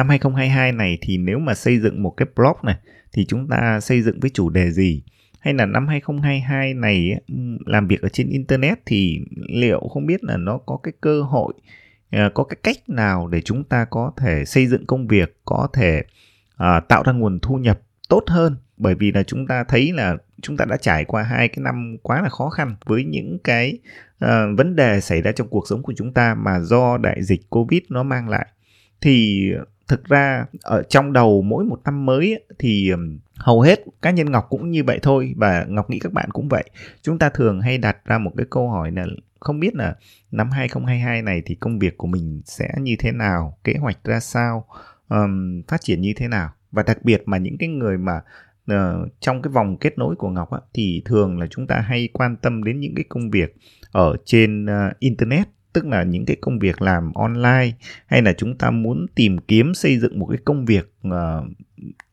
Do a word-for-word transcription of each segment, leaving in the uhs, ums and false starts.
Năm hai không hai hai này thì nếu mà xây dựng một cái blog này thì chúng ta xây dựng với chủ đề gì? Hay là năm hai không hai hai này làm việc ở trên Internet thì liệu không biết là nó có cái cơ hội, có cái cách nào để chúng ta có thể xây dựng công việc, có thể à, tạo ra nguồn thu nhập tốt hơn. Bởi vì là chúng ta thấy là chúng ta đã trải qua hai cái năm quá là khó khăn với những cái à, vấn đề xảy ra trong cuộc sống của chúng ta mà do đại dịch Covid nó mang lại. Thì thực ra ở trong đầu mỗi một năm mới ấy, thì hầu hết cá nhân Ngọc cũng như vậy thôi, và Ngọc nghĩ các bạn cũng vậy. Chúng ta thường hay đặt ra một cái câu hỏi là không biết là năm hai không hai hai này thì công việc của mình sẽ như thế nào, kế hoạch ra sao, um, phát triển như thế nào. Và đặc biệt mà những cái người mà uh, trong cái vòng kết nối của Ngọc á, thì thường là chúng ta hay quan tâm đến những cái công việc ở trên uh, Internet, tức là những cái công việc làm online, hay là chúng ta muốn tìm kiếm xây dựng một cái công việc uh,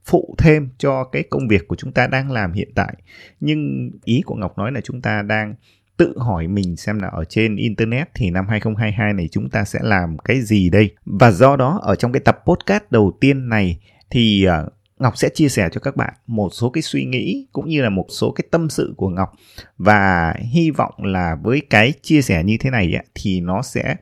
phụ thêm cho cái công việc của chúng ta đang làm hiện tại. Nhưng ý của Ngọc nói là chúng ta đang tự hỏi mình xem là ở trên Internet thì năm hai không hai hai này chúng ta sẽ làm cái gì đây. Và do đó ở trong cái tập podcast đầu tiên này thì uh, Ngọc sẽ chia sẻ cho các bạn một số cái suy nghĩ cũng như là một số cái tâm sự của Ngọc. Và hy vọng là với cái chia sẻ như thế này ấy, thì nó sẽ...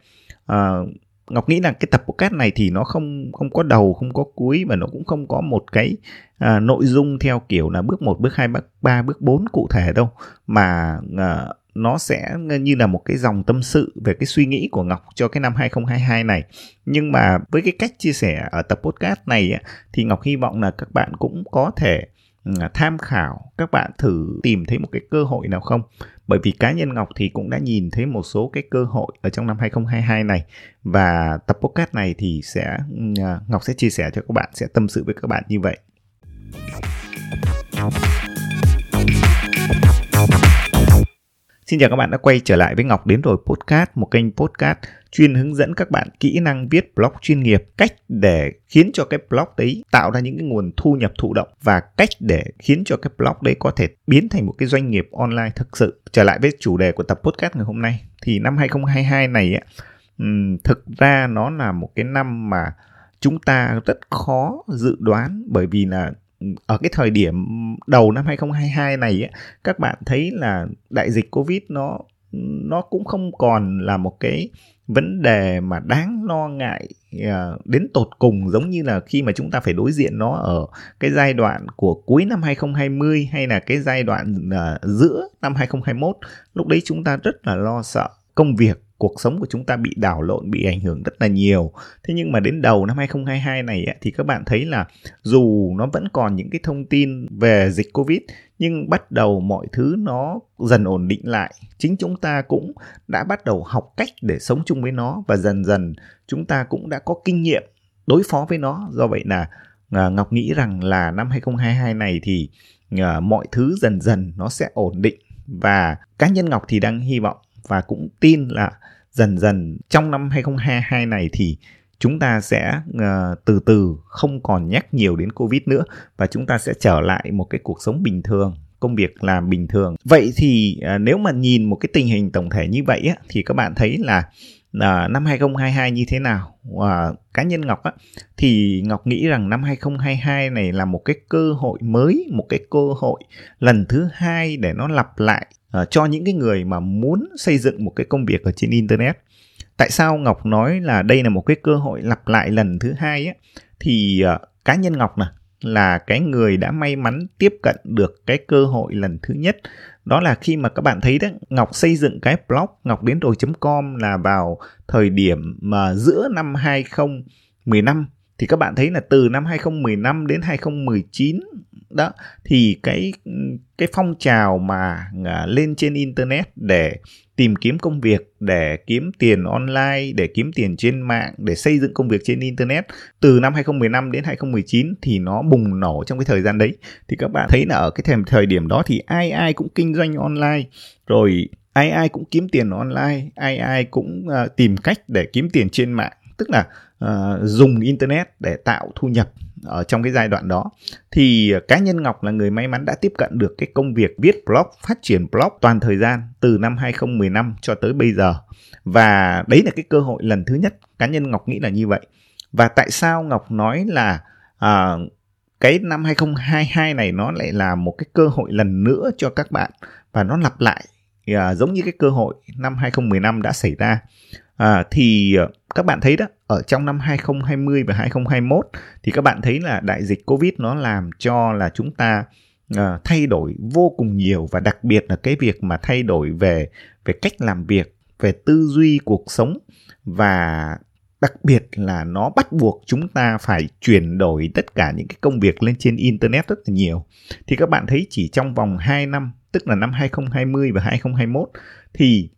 Uh, Ngọc nghĩ là cái tập podcast này thì nó không không có đầu, không có cuối, và nó cũng không có một cái uh, nội dung theo kiểu là bước một, bước hai, bước ba, bước bốn cụ thể đâu. Mà... Uh, nó sẽ như là một cái dòng tâm sự về cái suy nghĩ của Ngọc cho cái năm hai không hai hai này. Nhưng mà với cái cách chia sẻ ở tập podcast này thì Ngọc hy vọng là các bạn cũng có thể tham khảo, các bạn thử tìm thấy một cái cơ hội nào không. Bởi vì cá nhân Ngọc thì cũng đã nhìn thấy một số cái cơ hội ở trong năm hai không hai hai này. Và tập podcast này thì sẽ Ngọc sẽ chia sẻ cho các bạn, sẽ tâm sự với các bạn như vậy. Xin chào các bạn đã quay trở lại với Ngọc Đến Rồi Podcast, một kênh podcast chuyên hướng dẫn các bạn kỹ năng viết blog chuyên nghiệp, cách để khiến cho cái blog đấy tạo ra những cái nguồn thu nhập thụ động và cách để khiến cho cái blog đấy có thể biến thành một cái doanh nghiệp online thực sự. Trở lại với chủ đề của tập podcast ngày hôm nay thì năm hai không hai hai này thực ra nó là một cái năm mà chúng ta rất khó dự đoán, bởi vì là ở cái thời điểm đầu năm hai không hai hai này ấy, các bạn thấy là đại dịch Covid nó nó cũng không còn là một cái vấn đề mà đáng lo ngại đến tột cùng giống như là khi mà chúng ta phải đối diện nó ở cái giai đoạn của cuối năm hai không hai không hay là cái giai đoạn giữa năm hai không hai mốt. Lúc đấy chúng ta rất là lo sợ, công việc, cuộc sống của chúng ta bị đảo lộn, bị ảnh hưởng rất là nhiều. Thế nhưng mà đến đầu năm hai không hai hai này ấy, thì các bạn thấy là dù nó vẫn còn những cái thông tin về dịch Covid, nhưng bắt đầu mọi thứ nó dần ổn định lại. Chính chúng ta cũng đã bắt đầu học cách để sống chung với nó, và dần dần chúng ta cũng đã có kinh nghiệm đối phó với nó. Do vậy là Ngọc nghĩ rằng là năm hai không hai hai này thì mọi thứ dần dần nó sẽ ổn định. Và cá nhân Ngọc thì đang hy vọng và cũng tin là dần dần trong năm hai không hai hai này thì chúng ta sẽ uh, từ từ không còn nhắc nhiều đến Covid nữa, và chúng ta sẽ trở lại một cái cuộc sống bình thường, công việc làm bình thường. Vậy thì uh, nếu mà nhìn một cái tình hình tổng thể như vậy á, thì các bạn thấy là uh, năm hai không hai hai như thế nào? Uh, cá nhân Ngọc á, thì Ngọc nghĩ rằng năm hai không hai hai này là một cái cơ hội mới, một cái cơ hội lần thứ hai để nó lặp lại cho những cái người mà muốn xây dựng một cái công việc ở trên Internet. Tại sao Ngọc nói là đây là một cái cơ hội lặp lại lần thứ hai ấy? Thì uh, cá nhân Ngọc này là cái người đã may mắn tiếp cận được cái cơ hội lần thứ nhất. Đó là khi mà các bạn thấy đó, Ngọc xây dựng cái blog ngọc đến rồi chấm com là vào thời điểm mà giữa năm hai không một năm. Thì các bạn thấy là từ năm hai không một năm đến hai không một chín đó thì cái cái phong trào mà lên trên Internet để tìm kiếm công việc, để kiếm tiền online, để kiếm tiền trên mạng, để xây dựng công việc trên Internet từ năm hai không một năm đến hai không một chín thì nó bùng nổ trong cái thời gian đấy. Thì các bạn thấy là ở cái thời điểm đó thì ai ai cũng kinh doanh online, rồi ai ai cũng kiếm tiền online, ai ai cũng uh, tìm cách để kiếm tiền trên mạng, tức là uh, dùng Internet để tạo thu nhập. Ở trong cái giai đoạn đó thì cá nhân Ngọc là người may mắn đã tiếp cận được cái công việc viết blog, phát triển blog toàn thời gian từ năm hai không một năm cho tới bây giờ. Và đấy là cái cơ hội lần thứ nhất, cá nhân Ngọc nghĩ là như vậy. Và tại sao Ngọc nói là à, cái năm hai không hai hai này nó lại là một cái cơ hội lần nữa cho các bạn, và nó lặp lại à, giống như cái cơ hội năm hai không một năm đã xảy ra. À, thì các bạn thấy đó, ở trong năm hai không hai không và hai không hai mốt thì các bạn thấy là đại dịch Covid nó làm cho là chúng ta à, thay đổi vô cùng nhiều, và đặc biệt là cái việc mà thay đổi về, về cách làm việc, về tư duy cuộc sống, và đặc biệt là nó bắt buộc chúng ta phải chuyển đổi tất cả những cái công việc lên trên Internet rất là nhiều. Thì các bạn thấy chỉ trong vòng hai năm, tức là năm hai không hai không và hai không hai mốt, thì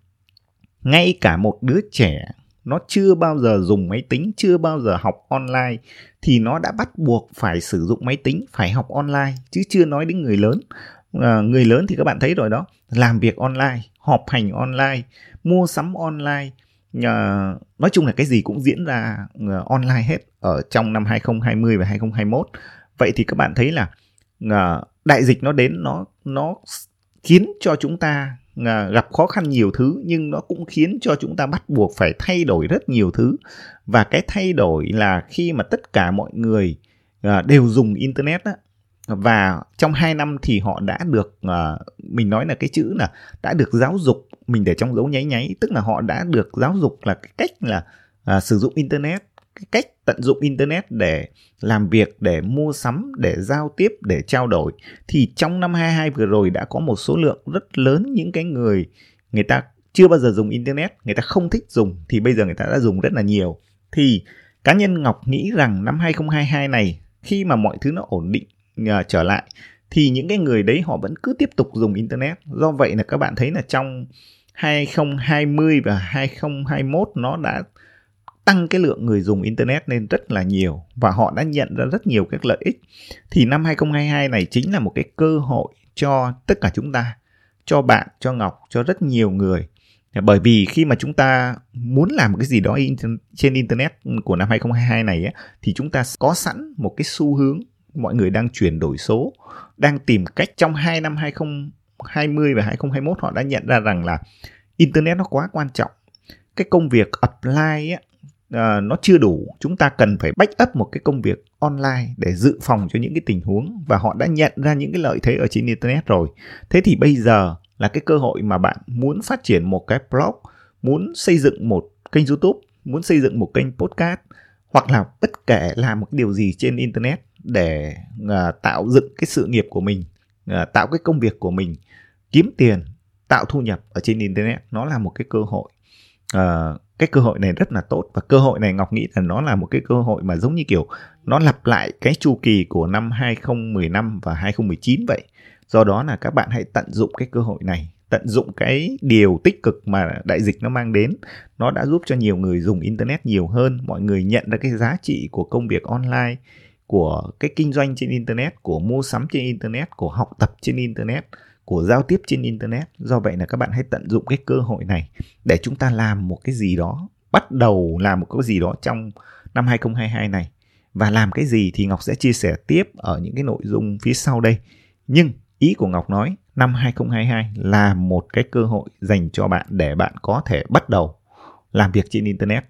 ngay cả một đứa trẻ nó chưa bao giờ dùng máy tính, chưa bao giờ học online, thì nó đã bắt buộc phải sử dụng máy tính, phải học online, chứ chưa nói đến người lớn. À, người lớn thì các bạn thấy rồi đó, làm việc online, họp hành online, mua sắm online, à, nói chung là cái gì cũng diễn ra online hết ở trong năm hai không hai không và hai không hai mốt. Vậy thì các bạn thấy là à, đại dịch nó đến, nó, nó khiến cho chúng ta gặp khó khăn nhiều thứ, nhưng nó cũng khiến cho chúng ta bắt buộc phải thay đổi rất nhiều thứ. Và cái thay đổi là khi mà tất cả mọi người đều dùng Internet á, và trong hai năm thì họ đã được, mình nói là cái chữ là đã được giáo dục, mình để trong dấu nháy nháy, tức là họ đã được giáo dục là cái cách là à, sử dụng Internet, cái cách tận dụng Internet để làm việc, để mua sắm, để giao tiếp, để trao đổi. Thì trong năm hai hai vừa rồi đã có một số lượng rất lớn những cái người, người ta chưa bao giờ dùng Internet, người ta không thích dùng, thì bây giờ người ta đã dùng rất là nhiều. Thì cá nhân Ngọc nghĩ rằng năm hai không hai hai này, khi mà mọi thứ nó ổn định uh, trở lại, thì những cái người đấy họ vẫn cứ tiếp tục dùng Internet. Do vậy là các bạn thấy là trong hai không hai không và hai không hai mốt nó đã tăng cái lượng người dùng Internet lên rất là nhiều, và họ đã nhận ra rất nhiều các lợi ích. Thì năm hai không hai hai này chính là một cái cơ hội cho tất cả chúng ta, cho bạn, cho Ngọc, cho rất nhiều người. Bởi vì khi mà chúng ta muốn làm một cái gì đó trên Internet của năm hai không hai hai này ấy, thì chúng ta có sẵn một cái xu hướng, mọi người đang chuyển đổi số, đang tìm cách. Trong hai năm hai không hai không và hai không hai mốt họ đã nhận ra rằng là Internet nó quá quan trọng. Cái công việc apply ấy, Uh, nó chưa đủ, chúng ta cần phải back up một cái công việc online để dự phòng cho những cái tình huống, và họ đã nhận ra những cái lợi thế ở trên Internet rồi. Thế thì bây giờ là cái cơ hội mà bạn muốn phát triển một cái blog, muốn xây dựng một kênh YouTube, muốn xây dựng một kênh podcast, hoặc là bất kể làm một điều gì trên Internet để uh, tạo dựng cái sự nghiệp của mình, uh, tạo cái công việc của mình, kiếm tiền, tạo thu nhập ở trên Internet. Nó là một cái cơ hội. Uh, cái cơ hội này rất là tốt, và cơ hội này Ngọc nghĩ là nó là một cái cơ hội mà giống như kiểu nó lặp lại cái chu kỳ của năm hai không một năm và hai không một chín vậy. Do đó là các bạn hãy tận dụng cái cơ hội này, tận dụng cái điều tích cực mà đại dịch nó mang đến. Nó đã giúp cho nhiều người dùng Internet nhiều hơn, mọi người nhận ra cái giá trị của công việc online, của cái kinh doanh trên Internet, của mua sắm trên Internet, của học tập trên Internet, của giao tiếp trên Internet. Do vậy là các bạn hãy tận dụng cái cơ hội này để chúng ta làm một cái gì đó, bắt đầu làm một cái gì đó trong năm hai không hai hai này. Và làm cái gì thì Ngọc sẽ chia sẻ tiếp ở những cái nội dung phía sau đây. Nhưng ý của Ngọc nói, năm hai không hai hai là một cái cơ hội dành cho bạn để bạn có thể bắt đầu làm việc trên Internet.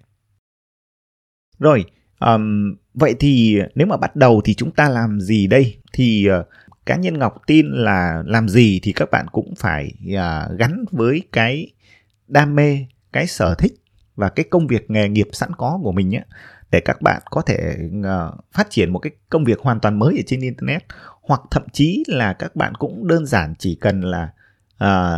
Rồi, um, vậy thì nếu mà bắt đầu thì chúng ta làm gì đây? Thì... Uh, cá nhân Ngọc tin là làm gì thì các bạn cũng phải à, gắn với cái đam mê, cái sở thích và cái công việc nghề nghiệp sẵn có của mình ấy, để các bạn có thể à, phát triển một cái công việc hoàn toàn mới ở trên Internet. Hoặc thậm chí là các bạn cũng đơn giản chỉ cần là à,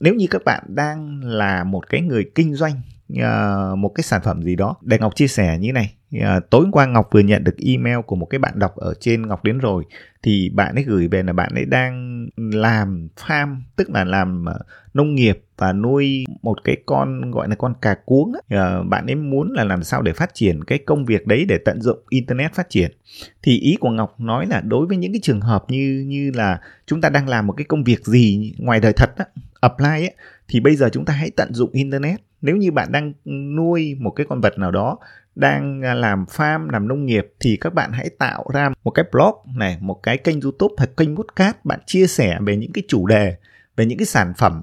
nếu như các bạn đang là một cái người kinh doanh à, một cái sản phẩm gì đó. Để Ngọc chia sẻ như này. À, tối qua Ngọc vừa nhận được email của một cái bạn đọc ở trên Ngọc đến rồi, thì bạn ấy gửi về là bạn ấy đang làm farm, tức là làm uh, nông nghiệp và nuôi một cái con gọi là con cà cuống. À, bạn ấy muốn là làm sao để phát triển cái công việc đấy, để tận dụng Internet phát triển. Thì ý của Ngọc nói là đối với những cái trường hợp như như là chúng ta đang làm một cái công việc gì ngoài đời thật á, apply ấy, thì bây giờ chúng ta hãy tận dụng Internet. Nếu như bạn đang nuôi một cái con vật nào đó, đang làm farm, làm nông nghiệp, thì các bạn hãy tạo ra một cái blog này, một cái kênh YouTube hoặc kênh podcast. Bạn chia sẻ về những cái chủ đề, về những cái sản phẩm,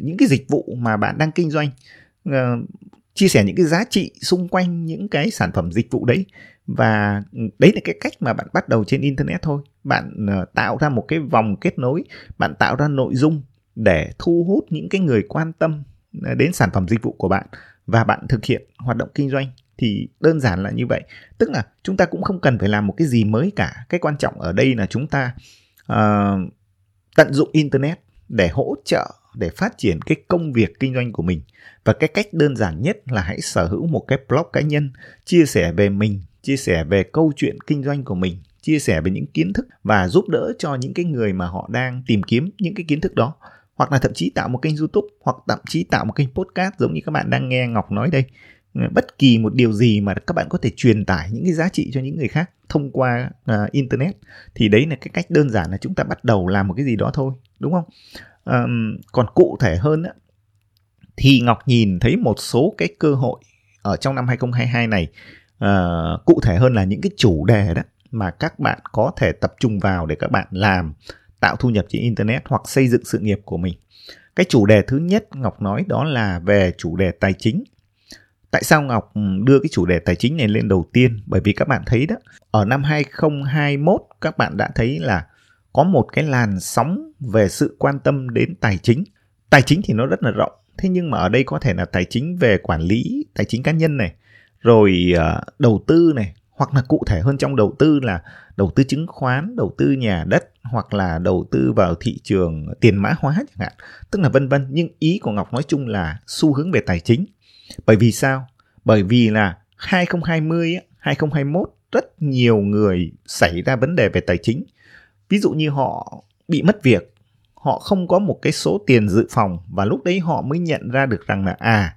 những cái dịch vụ mà bạn đang kinh doanh. chia sẻ những cái giá trị xung quanh những cái sản phẩm dịch vụ đấy. Và đấy là cái cách mà bạn bắt đầu trên Internet thôi. Bạn tạo ra một cái vòng kết nối, bạn tạo ra nội dung để thu hút những cái người quan tâm đến sản phẩm dịch vụ của bạn, và bạn thực hiện hoạt động kinh doanh. Thì đơn giản là như vậy. Tức là chúng ta cũng không cần phải làm một cái gì mới cả. Cái quan trọng ở đây là chúng ta uh, tận dụng Internet để hỗ trợ, để phát triển cái công việc kinh doanh của mình. Và cái cách đơn giản nhất là hãy sở hữu một cái blog cá nhân, chia sẻ về mình, chia sẻ về câu chuyện kinh doanh của mình, chia sẻ về những kiến thức và giúp đỡ cho những cái người mà họ đang tìm kiếm những cái kiến thức đó. Hoặc là thậm chí tạo một kênh YouTube, hoặc thậm chí tạo một kênh podcast giống như các bạn đang nghe Ngọc nói đây. Bất kỳ một điều gì mà các bạn có thể truyền tải những cái giá trị cho những người khác thông qua uh, Internet. Thì đấy là cái cách đơn giản là chúng ta bắt đầu làm một cái gì đó thôi, đúng không? Um, còn cụ thể hơn á, thì Ngọc nhìn thấy một số cái cơ hội ở trong năm hai không hai hai này. Uh, cụ thể hơn là những cái chủ đề đó mà các bạn có thể tập trung vào để các bạn làm, tạo thu nhập trên Internet hoặc xây dựng sự nghiệp của mình. Cái chủ đề thứ nhất Ngọc nói đó là về chủ đề tài chính. Tại sao Ngọc đưa cái chủ đề tài chính này lên đầu tiên? Bởi vì các bạn thấy đó, ở năm hai không hai mốt các bạn đã thấy là có một cái làn sóng về sự quan tâm đến tài chính. Tài chính thì nó rất là rộng, thế nhưng mà ở đây có thể là tài chính về quản lý, tài chính cá nhân này, rồi đầu tư này, hoặc là cụ thể hơn trong đầu tư là đầu tư chứng khoán, đầu tư nhà đất, hoặc là đầu tư vào thị trường tiền mã hóa chẳng hạn, tức là vân vân. Nhưng ý của Ngọc nói chung là xu hướng về tài chính. Bởi vì sao? Bởi vì là hai không hai không, hai không hai mốt rất nhiều người xảy ra vấn đề về tài chính. Ví dụ như họ bị mất việc, họ không có một cái số tiền dự phòng, và lúc đấy họ mới nhận ra được rằng là à,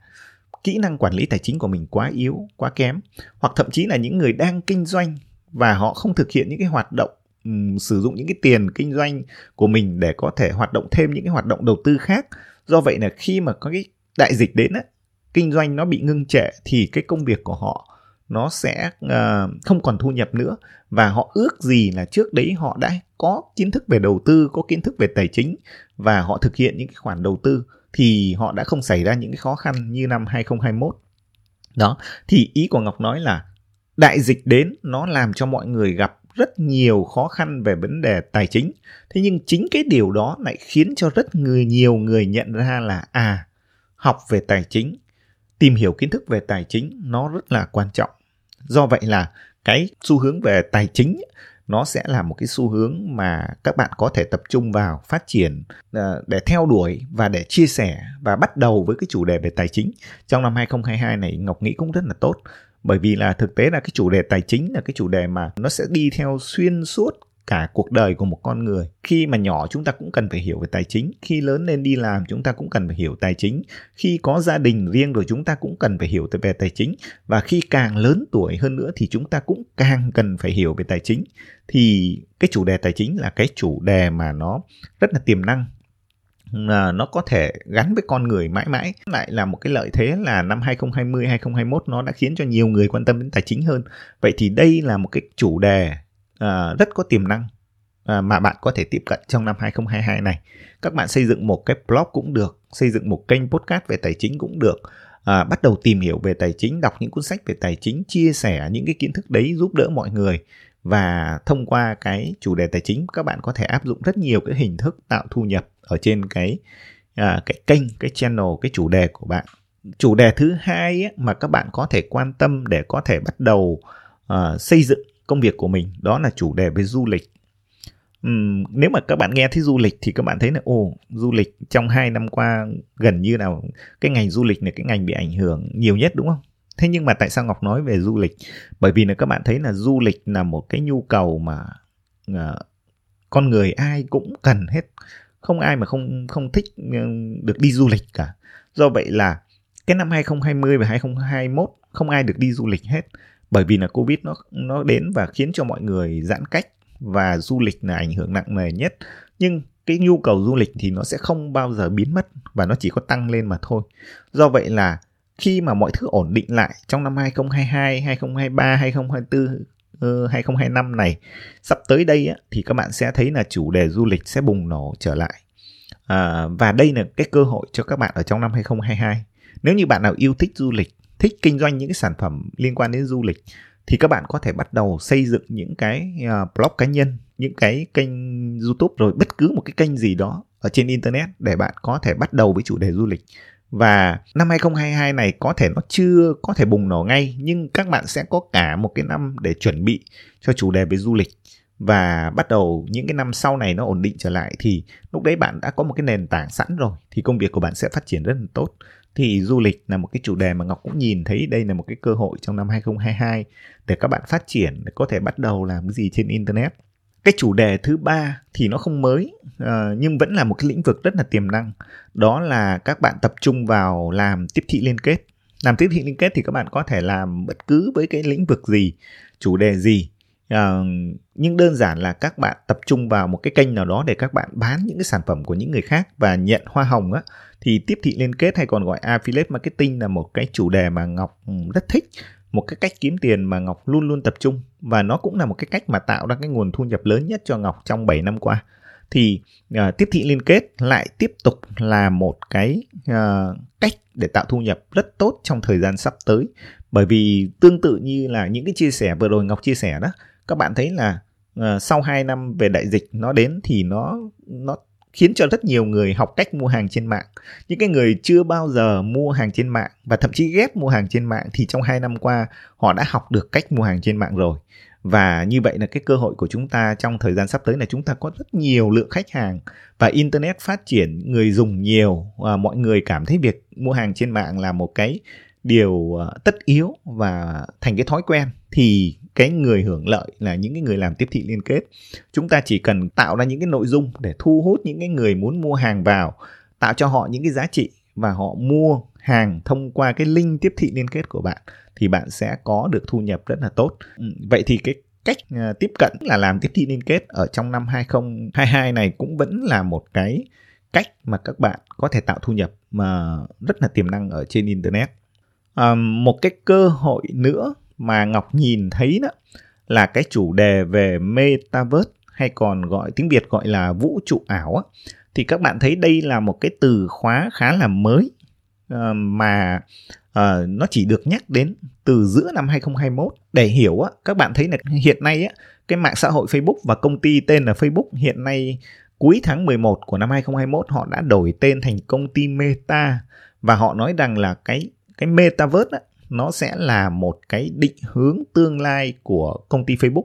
kỹ năng quản lý tài chính của mình quá yếu, quá kém. Hoặc thậm chí là những người đang kinh doanh và họ không thực hiện những cái hoạt động um, sử dụng những cái tiền kinh doanh của mình để có thể hoạt động thêm những cái hoạt động đầu tư khác. Do vậy là khi mà có cái đại dịch đến á, kinh doanh nó bị ngưng trệ thì cái công việc của họ nó sẽ uh, không còn thu nhập nữa, và họ ước gì là trước đấy họ đã có kiến thức về đầu tư, có kiến thức về tài chính và họ thực hiện những cái khoản đầu tư thì họ đã không xảy ra những cái khó khăn như năm hai không hai mốt. Đó, thì ý của Ngọc nói là đại dịch đến nó làm cho mọi người gặp rất nhiều khó khăn về vấn đề tài chính. Thế nhưng chính cái điều đó lại khiến cho rất người, nhiều người nhận ra là à, học về tài chính, tìm hiểu kiến thức về tài chính nó rất là quan trọng. Do vậy là cái xu hướng về tài chính nó sẽ là một cái xu hướng mà các bạn có thể tập trung vào phát triển để theo đuổi và để chia sẻ, và bắt đầu với cái chủ đề về tài chính. Trong năm hai không hai hai này Ngọc nghĩ cũng rất là tốt, bởi vì là thực tế là cái chủ đề tài chính là cái chủ đề mà nó sẽ đi theo xuyên suốt cả cuộc đời của một con người. Khi mà nhỏ chúng ta cũng cần phải hiểu về tài chính, khi lớn lên đi làm chúng ta cũng cần phải hiểu tài chính, khi có gia đình riêng rồi chúng ta cũng cần phải hiểu về tài chính, và khi càng lớn tuổi hơn nữa thì chúng ta cũng càng cần phải hiểu về tài chính. Thì cái chủ đề tài chính là cái chủ đề mà nó rất là tiềm năng, nó có thể gắn với con người mãi mãi. Lại là một cái lợi thế là năm hai không hai không, hai không hai mốt nó đã khiến cho nhiều người quan tâm đến tài chính hơn. Vậy thì đây là một cái chủ đề À, rất có tiềm năng à, mà bạn có thể tiếp cận trong năm hai không hai hai này. Các bạn xây dựng một cái blog cũng được, xây dựng một kênh podcast về tài chính cũng được, à, bắt đầu tìm hiểu về tài chính, đọc những cuốn sách về tài chính, chia sẻ những cái kiến thức đấy, giúp đỡ mọi người. Và thông qua cái chủ đề tài chính, các bạn có thể áp dụng rất nhiều cái hình thức tạo thu nhập ở trên cái, à, cái kênh, cái channel, cái chủ đề của bạn. Chủ đề thứ hai ấy, mà các bạn có thể quan tâm để có thể bắt đầu à, xây dựng công việc của mình, đó là chủ đề về du lịch. Uhm, nếu mà các bạn nghe thấy du lịch thì các bạn thấy là ồ, du lịch trong hai năm qua gần như là cái ngành du lịch là cái ngành bị ảnh hưởng nhiều nhất, đúng không? Thế nhưng mà tại sao Ngọc nói về du lịch? Bởi vì là các bạn thấy là du lịch là một cái nhu cầu mà uh, con người ai cũng cần hết, không ai mà không không thích uh, được đi du lịch cả. Do vậy là cái năm hai không hai không và hai không hai mốt không ai được đi du lịch hết. Bởi vì là Covid nó, nó đến và khiến cho mọi người giãn cách, và du lịch là ảnh hưởng nặng nề nhất. Nhưng cái nhu cầu du lịch thì nó sẽ không bao giờ biến mất, và nó chỉ có tăng lên mà thôi. Do vậy là khi mà mọi thứ ổn định lại trong năm hai không hai hai, hai không hai ba, hai không hai tư, hai không hai lăm này, sắp tới đây á, thì các bạn sẽ thấy là chủ đề du lịch sẽ bùng nổ trở lại. À, và đây là cái cơ hội cho các bạn ở trong năm hai không hai hai. Nếu như bạn nào yêu thích du lịch thích kinh doanh những cái sản phẩm liên quan đến du lịch, thì các bạn có thể bắt đầu xây dựng những cái blog cá nhân, những cái kênh YouTube, rồi bất cứ một cái kênh gì đó ở trên Internet để bạn có thể bắt đầu với chủ đề du lịch. Và năm hai không hai hai này có thể nó chưa có thể bùng nổ ngay, nhưng các bạn sẽ có cả một cái năm để chuẩn bị cho chủ đề về du lịch. Và bắt đầu những cái năm sau này nó ổn định trở lại thì lúc đấy bạn đã có một cái nền tảng sẵn rồi, thì công việc của bạn sẽ phát triển rất là tốt. Thì du lịch là một cái chủ đề mà Ngọc cũng nhìn thấy đây là một cái cơ hội trong năm hai không hai hai để các bạn phát triển, để có thể bắt đầu làm cái gì trên Internet. Cái chủ đề thứ ba thì nó không mới, nhưng vẫn là một cái lĩnh vực rất là tiềm năng. Đó là các bạn tập trung vào làm tiếp thị liên kết. Làm tiếp thị liên kết thì các bạn có thể làm bất cứ với cái lĩnh vực gì, chủ đề gì. Uh, nhưng đơn giản là các bạn tập trung vào một cái kênh nào đó để các bạn bán những cái sản phẩm của những người khác và nhận hoa hồng á, thì tiếp thị liên kết hay còn gọi affiliate marketing là một cái chủ đề mà Ngọc rất thích, một cái cách kiếm tiền mà Ngọc luôn luôn tập trung, và nó cũng là một cái cách mà tạo ra cái nguồn thu nhập lớn nhất cho Ngọc trong bảy năm qua. Thì uh, tiếp thị liên kết lại tiếp tục là một cái uh, cách để tạo thu nhập rất tốt trong thời gian sắp tới, bởi vì tương tự như là những cái chia sẻ vừa rồi Ngọc chia sẻ đó, các bạn thấy là uh, sau hai năm về đại dịch nó đến thì nó nó khiến cho rất nhiều người học cách mua hàng trên mạng. Những cái người chưa bao giờ mua hàng trên mạng và thậm chí ghét mua hàng trên mạng thì trong hai năm qua họ đã học được cách mua hàng trên mạng rồi. Và như vậy là cái cơ hội của chúng ta trong thời gian sắp tới là chúng ta có rất nhiều lượng khách hàng và Internet phát triển, người dùng nhiều, uh, mọi người cảm thấy việc mua hàng trên mạng là một cái điều tất yếu và thành cái thói quen, thì cái người hưởng lợi là những cái người làm tiếp thị liên kết. Chúng ta chỉ cần tạo ra những cái nội dung để thu hút những cái người muốn mua hàng vào, tạo cho họ những cái giá trị và họ mua hàng thông qua cái link tiếp thị liên kết của bạn, thì bạn sẽ có được thu nhập rất là tốt. Vậy thì cái cách tiếp cận là làm tiếp thị liên kết ở trong năm hai không hai hai này cũng vẫn là một cái cách mà các bạn có thể tạo thu nhập mà rất là tiềm năng ở trên Internet. À, một cái cơ hội nữa mà Ngọc nhìn thấy đó là cái chủ đề về Metaverse, hay còn gọi tiếng Việt gọi là vũ trụ ảo á. Thì các bạn thấy đây là một cái từ khóa khá là mới à, mà à, nó chỉ được nhắc đến từ giữa năm hai không hai mốt. Để hiểu á, các bạn thấy là hiện nay á, cái mạng xã hội Facebook và công ty tên là Facebook hiện nay cuối tháng mười một của năm hai không hai mốt họ đã đổi tên thành công ty Meta, và họ nói rằng là cái Cái Metaverse đó, nó sẽ là một cái định hướng tương lai của công ty Facebook.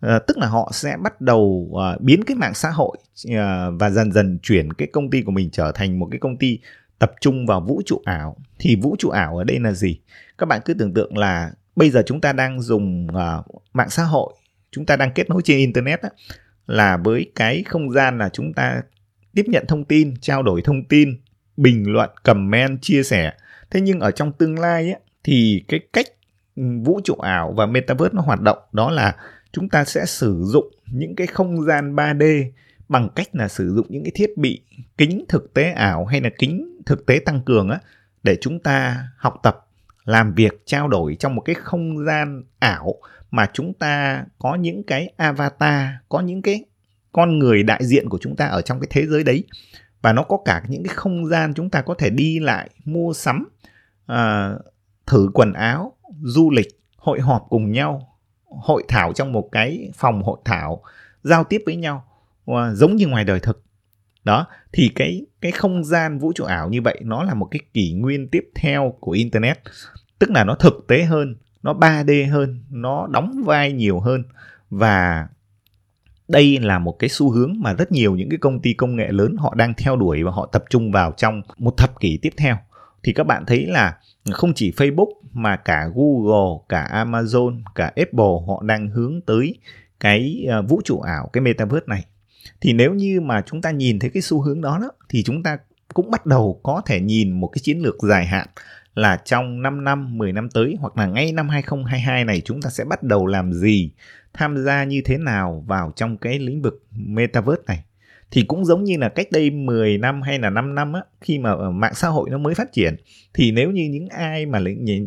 À, tức là họ sẽ bắt đầu à, biến cái mạng xã hội à, và dần dần chuyển cái công ty của mình trở thành một cái công ty tập trung vào vũ trụ ảo. Thì vũ trụ ảo ở đây là gì? Các bạn cứ tưởng tượng là bây giờ chúng ta đang dùng à, mạng xã hội, chúng ta đang kết nối trên Internet đó, là với cái không gian là chúng ta tiếp nhận thông tin, trao đổi thông tin, bình luận, comment, chia sẻ. Thế nhưng ở trong tương lai ấy, thì cái cách vũ trụ ảo và Metaverse nó hoạt động đó là chúng ta sẽ sử dụng những cái không gian ba D bằng cách là sử dụng những cái thiết bị kính thực tế ảo hay là kính thực tế tăng cường á, để chúng ta học tập, làm việc, trao đổi trong một cái không gian ảo mà chúng ta có những cái avatar, có những cái con người đại diện của chúng ta ở trong cái thế giới đấy. Và nó có cả những cái không gian chúng ta có thể đi lại, mua sắm, à, thử quần áo, du lịch, hội họp cùng nhau, hội thảo trong một cái phòng hội thảo, giao tiếp với nhau, à, giống như ngoài đời thực. Đó, thì cái, cái không gian vũ trụ ảo như vậy nó là một cái kỷ nguyên tiếp theo của Internet. Tức là nó thực tế hơn, nó ba D hơn, nó đóng vai nhiều hơn. Và đây là một cái xu hướng mà rất nhiều những cái công ty công nghệ lớn họ đang theo đuổi và họ tập trung vào trong một thập kỷ tiếp theo. Thì các bạn thấy là không chỉ Facebook mà cả Google, cả Amazon, cả Apple họ đang hướng tới cái vũ trụ ảo, cái Metaverse này. Thì nếu như mà chúng ta nhìn thấy cái xu hướng đó, đó thì chúng ta cũng bắt đầu có thể nhìn một cái chiến lược dài hạn là trong năm năm, mười năm tới hoặc là ngay năm hai không hai hai này chúng ta sẽ bắt đầu làm gì, tham gia như thế nào vào trong cái lĩnh vực Metaverse này. Thì cũng giống như là cách đây mười năm hay là năm năm á, khi mà mạng xã hội nó mới phát triển, thì nếu như những ai mà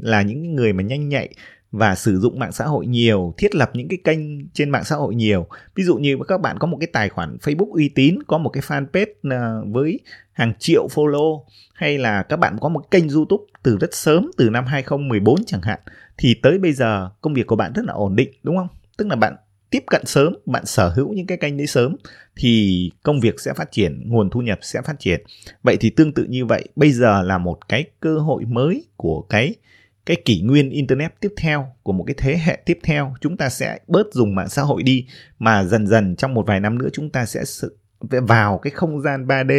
là những người mà nhanh nhạy và sử dụng mạng xã hội nhiều, thiết lập những cái kênh trên mạng xã hội nhiều. Ví dụ như các bạn có một cái tài khoản Facebook uy tín, có một cái fanpage với hàng triệu follow, hay là các bạn có một kênh YouTube từ rất sớm, từ năm hai không một bốn chẳng hạn, thì tới bây giờ công việc của bạn rất là ổn định, đúng không? Tức là bạn tiếp cận sớm, bạn sở hữu những cái kênh đấy sớm thì công việc sẽ phát triển, nguồn thu nhập sẽ phát triển. Vậy thì tương tự như vậy, bây giờ là một cái cơ hội mới của cái cái kỷ nguyên Internet tiếp theo, của một cái thế hệ tiếp theo. Chúng ta sẽ bớt dùng mạng xã hội đi, mà dần dần trong một vài năm nữa chúng ta sẽ vào cái không gian ba D,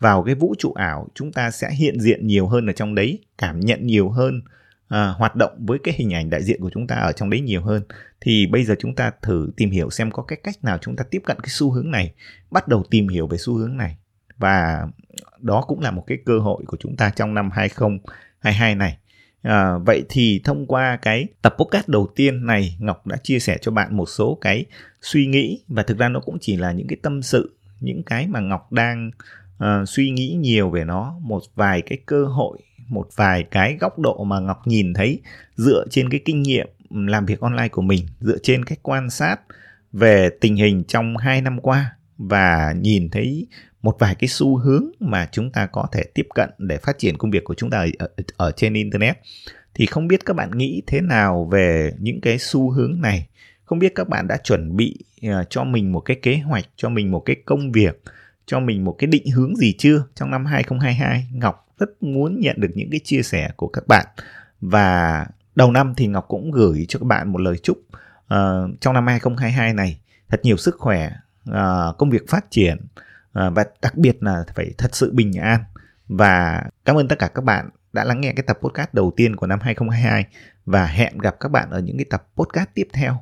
vào cái vũ trụ ảo. Chúng ta sẽ hiện diện nhiều hơn ở trong đấy, cảm nhận nhiều hơn, à, hoạt động với cái hình ảnh đại diện của chúng ta ở trong đấy nhiều hơn. Thì bây giờ chúng ta thử tìm hiểu xem có cái cách nào chúng ta tiếp cận cái xu hướng này, bắt đầu tìm hiểu về xu hướng này. Và đó cũng là một cái cơ hội của chúng ta trong năm hai không hai hai này. À, vậy thì thông qua cái tập podcast đầu tiên này, Ngọc đã chia sẻ cho bạn một số cái suy nghĩ, và thực ra nó cũng chỉ là những cái tâm sự, những cái mà Ngọc đang uh, suy nghĩ nhiều về nó, một vài cái cơ hội, một vài cái góc độ mà Ngọc nhìn thấy dựa trên cái kinh nghiệm làm việc online của mình, dựa trên cách quan sát về tình hình trong hai năm qua, và nhìn thấy một vài cái xu hướng mà chúng ta có thể tiếp cận để phát triển công việc của chúng ta ở, ở trên Internet. Thì không biết các bạn nghĩ thế nào về những cái xu hướng này? Không biết các bạn đã chuẩn bị uh, cho mình một cái kế hoạch, cho mình một cái công việc, cho mình một cái định hướng gì chưa trong năm hai không hai hai? Ngọc rất muốn nhận được những cái chia sẻ của các bạn. Và đầu năm thì Ngọc cũng gửi cho các bạn một lời chúc uh, trong năm hai không hai hai này thật nhiều sức khỏe, uh, công việc phát triển, và đặc biệt là phải thật sự bình an. Và cảm ơn tất cả các bạn đã lắng nghe cái tập podcast đầu tiên của năm hai không hai hai, và hẹn gặp các bạn ở những cái tập podcast tiếp theo.